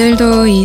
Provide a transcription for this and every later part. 오늘도 이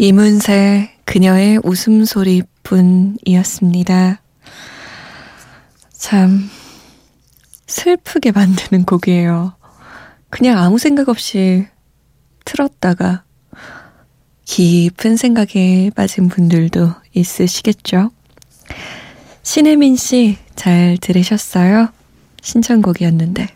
2문세 그녀의 웃음소리뿐이었습니다. 참 슬프게 만드는 곡이에요. 그냥 아무 생각 없이 틀었다가 깊은 생각에 빠진 분들도 있으시겠죠. 신혜민 씨 잘 들으셨어요? 신청곡이었는데.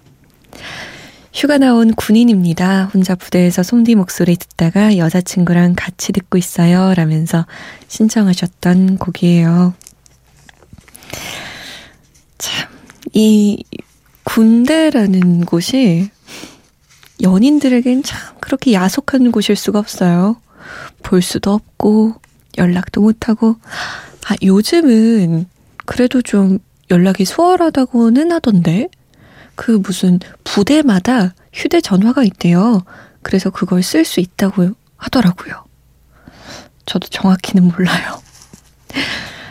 휴가 나온 군인입니다. 혼자 부대에서 솜디 목소리 듣다가 여자친구랑 같이 듣고 있어요. 라면서 신청하셨던 곡이에요. 참, 이 군대라는 곳이 연인들에겐 참 그렇게 야속한 곳일 수가 없어요. 볼 수도 없고 연락도 못하고. 아, 요즘은 그래도 좀 연락이 수월하다고는 하던데. 그 무슨 부대마다 휴대전화가 있대요. 그래서 그걸 쓸 수 있다고 하더라고요. 저도 정확히는 몰라요.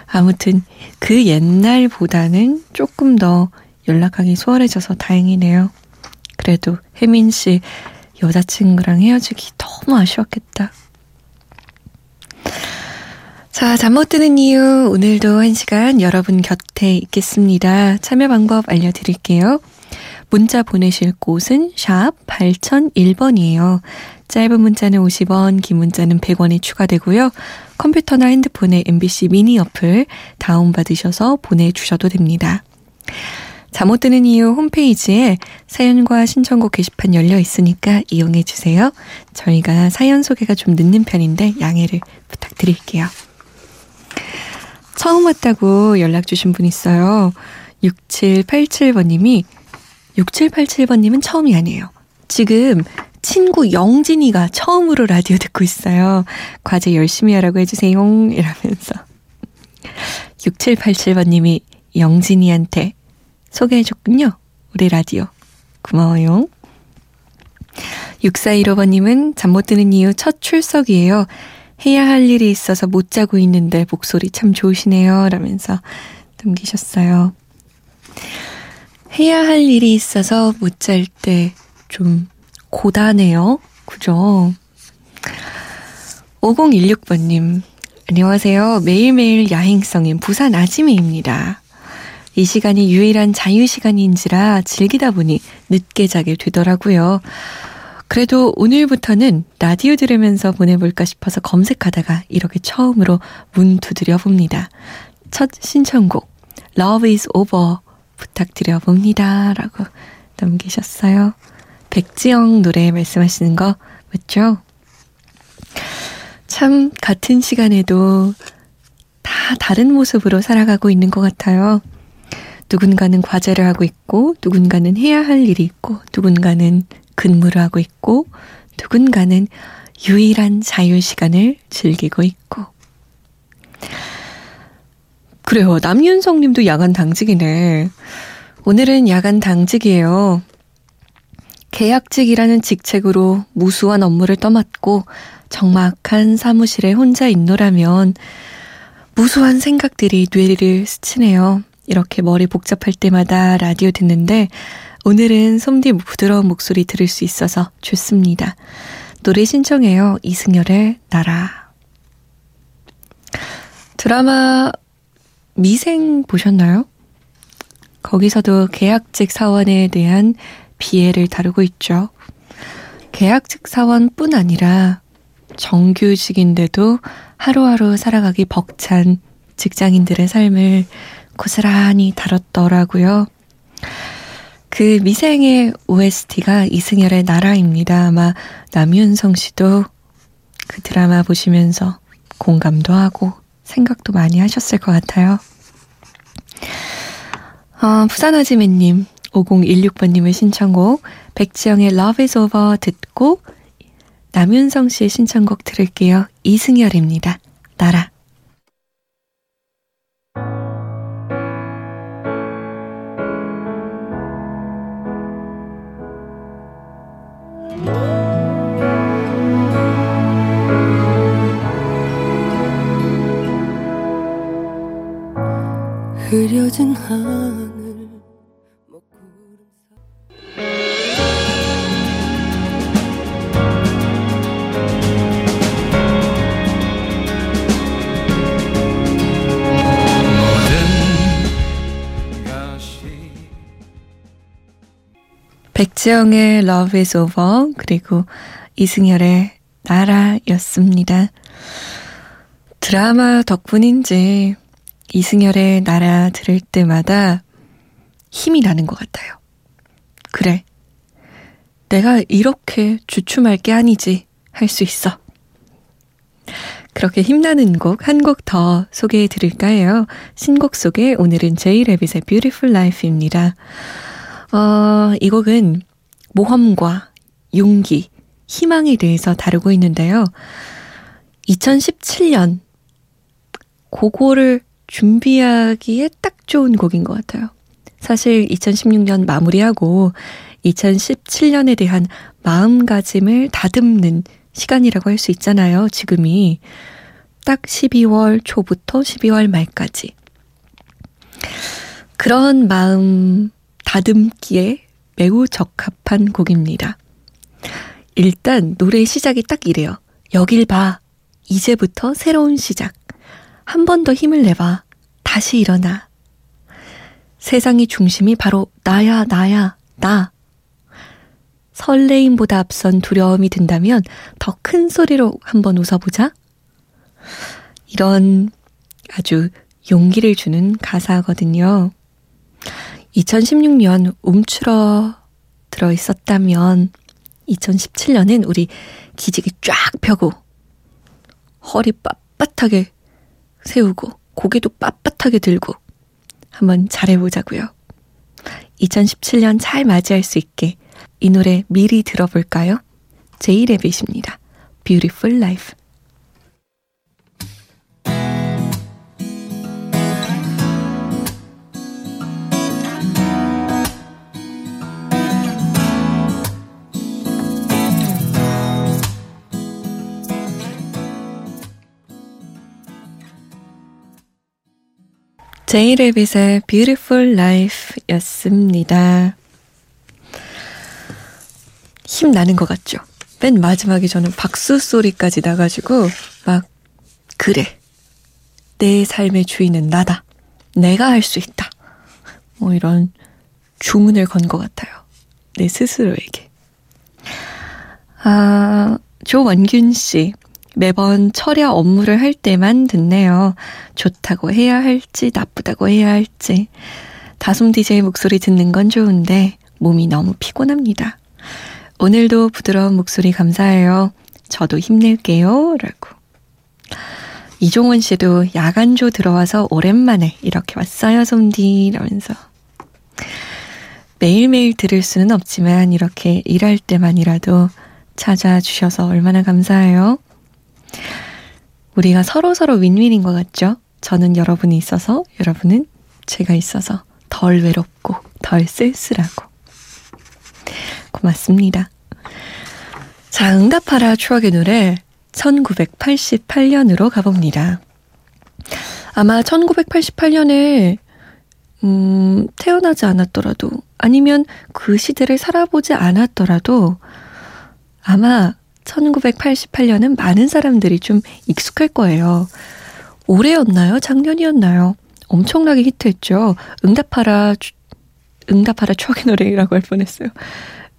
아무튼 그 옛날보다는 조금 더 연락하기 수월해져서 다행이네요. 그래도 혜민 씨 여자친구랑 헤어지기 너무 아쉬웠겠다. 자, 잠 못 드는 이유 오늘도 1시간 여러분 곁에 있겠습니다. 참여 방법 알려드릴게요. 문자 보내실 곳은 샵 8001번이에요. 짧은 문자는 50원, 긴 문자는 100원이 추가되고요. 컴퓨터나 핸드폰에 MBC 미니 어플 다운받으셔서 보내주셔도 됩니다. 잠 못 드는 이유 홈페이지에 사연과 신청곡 게시판 열려 있으니까 이용해주세요. 저희가 사연 소개가 좀 늦는 편인데 양해를 부탁드릴게요. 처음 왔다고 연락 주신 분 있어요. 6787번님은 처음이 아니에요. 지금 친구 영진이가 처음으로 라디오 듣고 있어요. 과제 열심히 하라고 해주세요. 이러면서 6787번님이 영진이한테 소개해줬군요. 우리 라디오 고마워요. 6415번님은 잠 못 드는 이유 첫 출석이에요. 해야 할 일이 있어서 못 자고 있는데 목소리 참 좋으시네요. 라면서 남기셨어요. 해야 할 일이 있어서 못 잘 때 좀 고단해요. 그죠? 5016번님 안녕하세요. 매일매일 야행성인 부산 아지매입니다. 이 시간이 유일한 자유시간인지라 즐기다 보니 늦게 자게 되더라고요. 그래도 오늘부터는 라디오 들으면서 보내볼까 싶어서 검색하다가 이렇게 처음으로 문 두드려봅니다. 첫 신청곡 Love is over 부탁드려봅니다. 라고 남기셨어요. 백지영 노래 말씀하시는 거 맞죠? 참 같은 시간에도 다 다른 모습으로 살아가고 있는 것 같아요. 누군가는 과제를 하고 있고 누군가는 해야 할 일이 있고 누군가는 근무를 하고 있고 누군가는 유일한 자유시간을 즐기고 있고. 그래요. 남윤성님도 야간 당직이네. 오늘은 야간 당직이에요. 계약직이라는 직책으로 무수한 업무를 떠맡고 적막한 사무실에 혼자 있노라면 무수한 생각들이 뇌를 스치네요. 이렇게 머리 복잡할 때마다 라디오 듣는데 오늘은 솜디 부드러운 목소리 들을 수 있어서 좋습니다. 노래 신청해요. 이승열의 나라. 드라마 미생 보셨나요? 거기서도 계약직 사원에 대한 비애를 다루고 있죠. 계약직 사원뿐 아니라 정규직인데도 하루하루 살아가기 벅찬 직장인들의 삶을 고스란히 다뤘더라고요. 그 미생의 OST가 이승열의 나라입니다. 아마 남윤성 씨도 그 드라마 보시면서 공감도 하고 생각도 많이 하셨을 것 같아요. 부산아지매님 5016번님의 신청곡 백지영의 Love is Over 듣고 남윤성 씨의 신청곡 들을게요. 이승열입니다. 나라. 흐려진 하늘 백지영의 Love is Over 그리고 이승열의 나라였습니다. 드라마 덕분인지 이승열의 나라 들을 때마다 힘이 나는 것 같아요. 그래, 내가 이렇게 주춤할 게 아니지, 할 수 있어. 그렇게 힘나는 곡 한 곡 더 소개해드릴까 해요. 신곡 소개, 오늘은 제이레빗의 Beautiful Life입니다. 이 곡은 모험과 용기, 희망에 대해서 다루고 있는데요. 2017년 그거를 준비하기에 딱 좋은 곡인 것 같아요. 사실 2016년 마무리하고 2017년에 대한 마음가짐을 다듬는 시간이라고 할 수 있잖아요. 지금이 딱 12월 초부터 12월 말까지. 그런 마음 다듬기에 매우 적합한 곡입니다. 일단 노래의 시작이 딱 이래요. 여길 봐. 이제부터 새로운 시작. 한 번 더 힘을 내봐. 다시 일어나. 세상의 중심이 바로 나야, 나야, 나. 설레임보다 앞선 두려움이 든다면 더 큰 소리로 한번 웃어보자. 이런 아주 용기를 주는 가사거든요. 2016년 움츠러 들어 있었다면 2017년엔 우리 기지개 쫙 펴고 허리 빳빳하게 세우고 고개도 빳빳하게 들고 한번 잘해보자고요. 2017년 잘 맞이할 수 있게 이 노래 미리 들어볼까요? 제이레빗입니다. Beautiful Life. 제이레빗의 Beautiful Life 였습니다. 힘나는 것 같죠? 맨 마지막에 저는 박수 소리까지 나가지고 막 그래, 내 삶의 주인은 나다. 내가 할 수 있다. 뭐 이런 주문을 건 것 같아요. 내 스스로에게. 조원균 씨. 매번 철야 업무를 할 때만 듣네요. 좋다고 해야 할지 나쁘다고 해야 할지. 다솜 DJ 목소리 듣는 건 좋은데 몸이 너무 피곤합니다. 오늘도 부드러운 목소리 감사해요. 저도 힘낼게요. 라고. 이종원 씨도 야간조 들어와서 오랜만에 이렇게 왔어요. 솜디 이러면서. 매일매일 들을 수는 없지만 이렇게 일할 때만이라도 찾아주셔서 얼마나 감사해요. 우리가 서로서로 윈윈인 것 같죠? 저는 여러분이 있어서 여러분은 제가 있어서 덜 외롭고 덜 쓸쓸하고 고맙습니다. 자, 응답하라 추억의 노래 1988년으로 가봅니다. 아마 1988년에 태어나지 않았더라도 아니면 그 시대를 살아보지 않았더라도 아마 1988년은 많은 사람들이 좀 익숙할 거예요. 올해였나요? 작년이었나요? 엄청나게 히트했죠. 응답하라 추억의 노래라고 할 뻔했어요.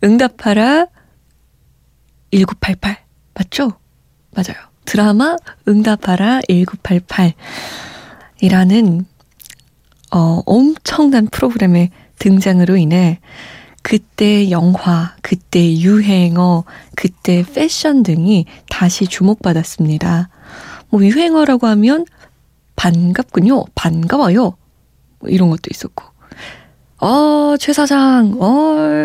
응답하라 1988 맞죠? 맞아요. 드라마 응답하라 1988이라는 엄청난 프로그램의 등장으로 인해 그때 영화, 그때 유행어, 그때 패션 등이 다시 주목받았습니다. 뭐 유행어라고 하면 반갑군요, 반가워요 뭐 이런 것도 있었고 최 사장,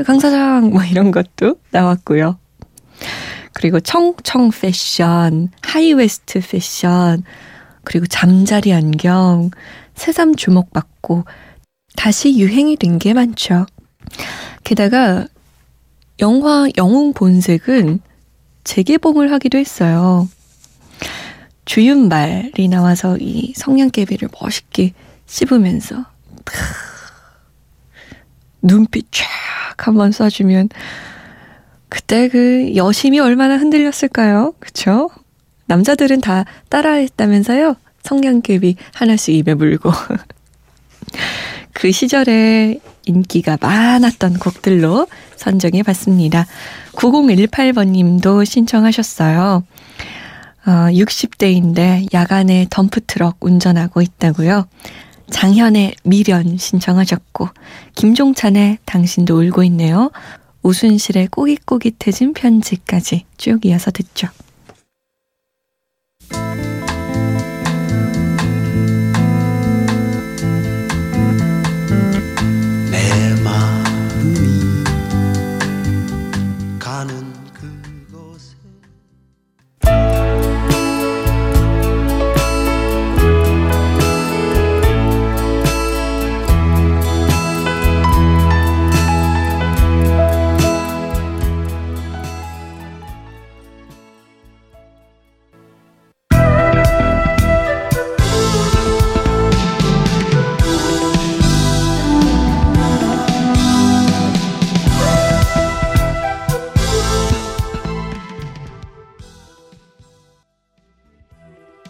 강 사장 뭐 이런 것도 나왔고요. 그리고 청청 패션, 하이웨스트 패션, 그리고 잠자리 안경, 새삼 주목받고 다시 유행이 된 게 많죠. 게다가 영화 영웅 본색은 재개봉을 하기도 했어요. 주윤발이 나와서 이 성냥개비를 멋있게 씹으면서 눈빛 쫙 한번 쏴주면 그때 그 여심이 얼마나 흔들렸을까요? 그쵸? 남자들은 다 따라했다면서요? 성냥개비 하나씩 입에 물고. 그 시절에 인기가 많았던 곡들로 선정해봤습니다. 9018번님도 신청하셨어요. 60대인데 야간에 덤프트럭 운전하고 있다고요. 장현의 미련 신청하셨고 김종찬의 당신도 울고 있네요. 우순실의 꼬깃꼬깃해진 편지까지 쭉 이어서 듣죠.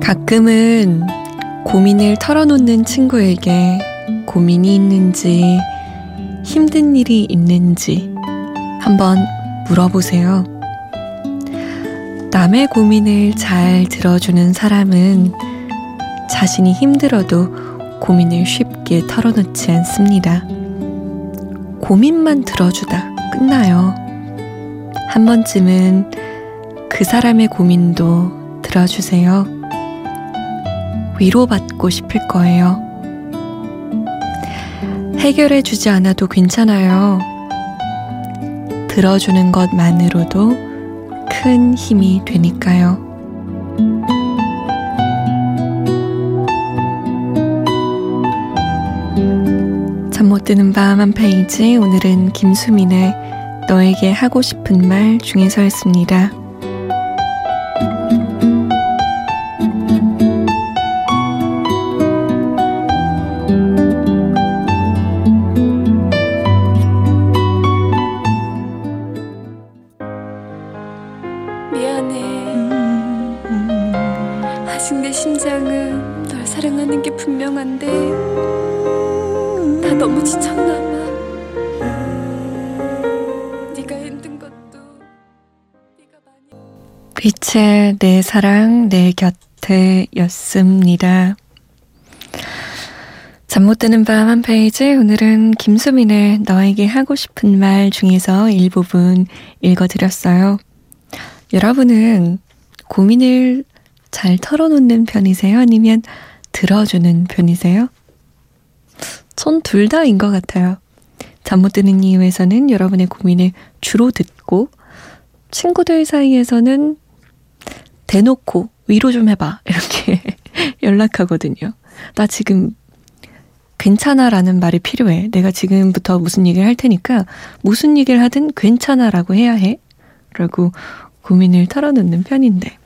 가끔은 고민을 털어놓는 친구에게 고민이 있는지 힘든 일이 있는지 한번 물어보세요. 남의 고민을 잘 들어주는 사람은 자신이 힘들어도 고민을 쉽게 털어놓지 않습니다. 고민만 들어주다 끝나요. 한 번쯤은 그 사람의 고민도 들어주세요. 위로받고 싶을 거예요. 해결해 주지 않아도 괜찮아요. 들어주는 것만으로도 큰 힘이 되니까요. 잠 못 드는 밤 한 페이지, 오늘은 김수민의 너에게 하고 싶은 말 중에서였습니다. 아직 내 심장은 널 사랑하는 게 분명한데 나 너무 지쳤나봐. 네가 힘든 것도 네가 많이. 빛의 내 사랑 내 곁에 였습니다. 잠 못 드는 밤 한 페이지, 오늘은 김수민의 너에게 하고 싶은 말 중에서 일부분 읽어드렸어요. 여러분은 고민을 잘 털어놓는 편이세요? 아니면 들어주는 편이세요? 전 둘 다인 것 같아요. 잠 못 드는 이유에서는 여러분의 고민을 주로 듣고, 친구들 사이에서는 대놓고 위로 좀 해봐 이렇게 연락하거든요. 나 지금 괜찮아라는 말이 필요해. 내가 지금부터 무슨 얘기를 할 테니까 무슨 얘기를 하든 괜찮아라고 해야 해 라고 고민을 털어놓는 편인데,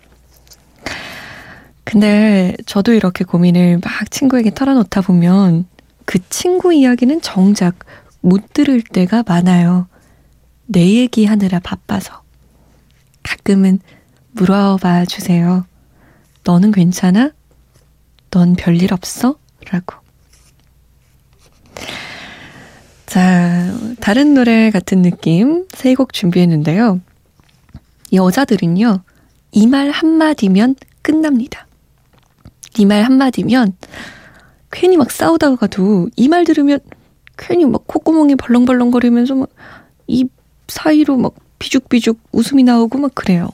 근데 저도 이렇게 고민을 막 친구에게 털어놓다 보면 그 친구 이야기는 정작 못 들을 때가 많아요. 내 얘기하느라 바빠서. 가끔은 물어봐 주세요. 너는 괜찮아? 넌 별일 없어? 라고. 자, 다른 노래 같은 느낌 세 곡 준비했는데요. 여자들은요, 이 말 한마디면 끝납니다. 이 말 한마디면 괜히 막 싸우다가도 이 말 들으면 괜히 막 콧구멍이 벌렁벌렁거리면서 막 입 사이로 막 비죽비죽 웃음이 나오고 막 그래요.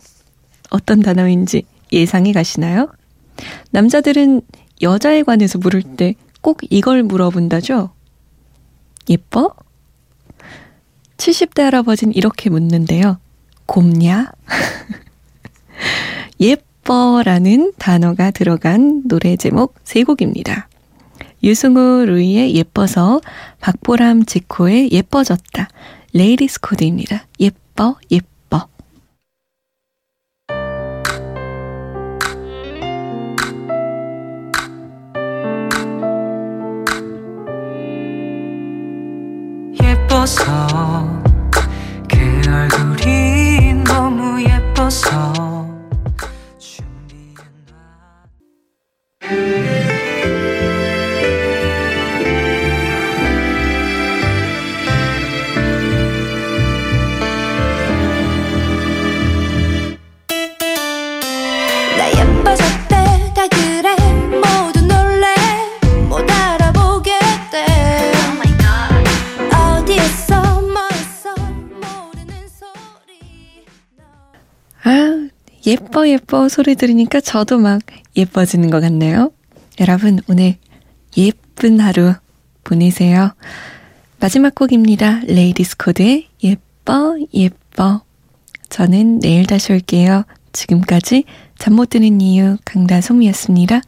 어떤 단어인지 예상해 가시나요? 남자들은 여자에 관해서 물을 때 꼭 이걸 물어본다죠? 예뻐? 70대 할아버지는 이렇게 묻는데요. 곱냐? 예뻐라는 단어가 들어간 노래 제목 3곡입니다. 유승우 루이의 예뻐서, 박보람 지코의 예뻐졌다, 레이디스 코드입니다. 예뻐 예뻐. 예뻐서 그 얼굴이 너무 예뻐서. 예뻐 예뻐 소리 들으니까 저도 막 예뻐지는 것 같네요. 여러분, 오늘 예쁜 하루 보내세요. 마지막 곡입니다. 레이디스 코드의 예뻐 예뻐. 저는 내일 다시 올게요. 지금까지 잠 못 드는 이유 강다솜이었습니다.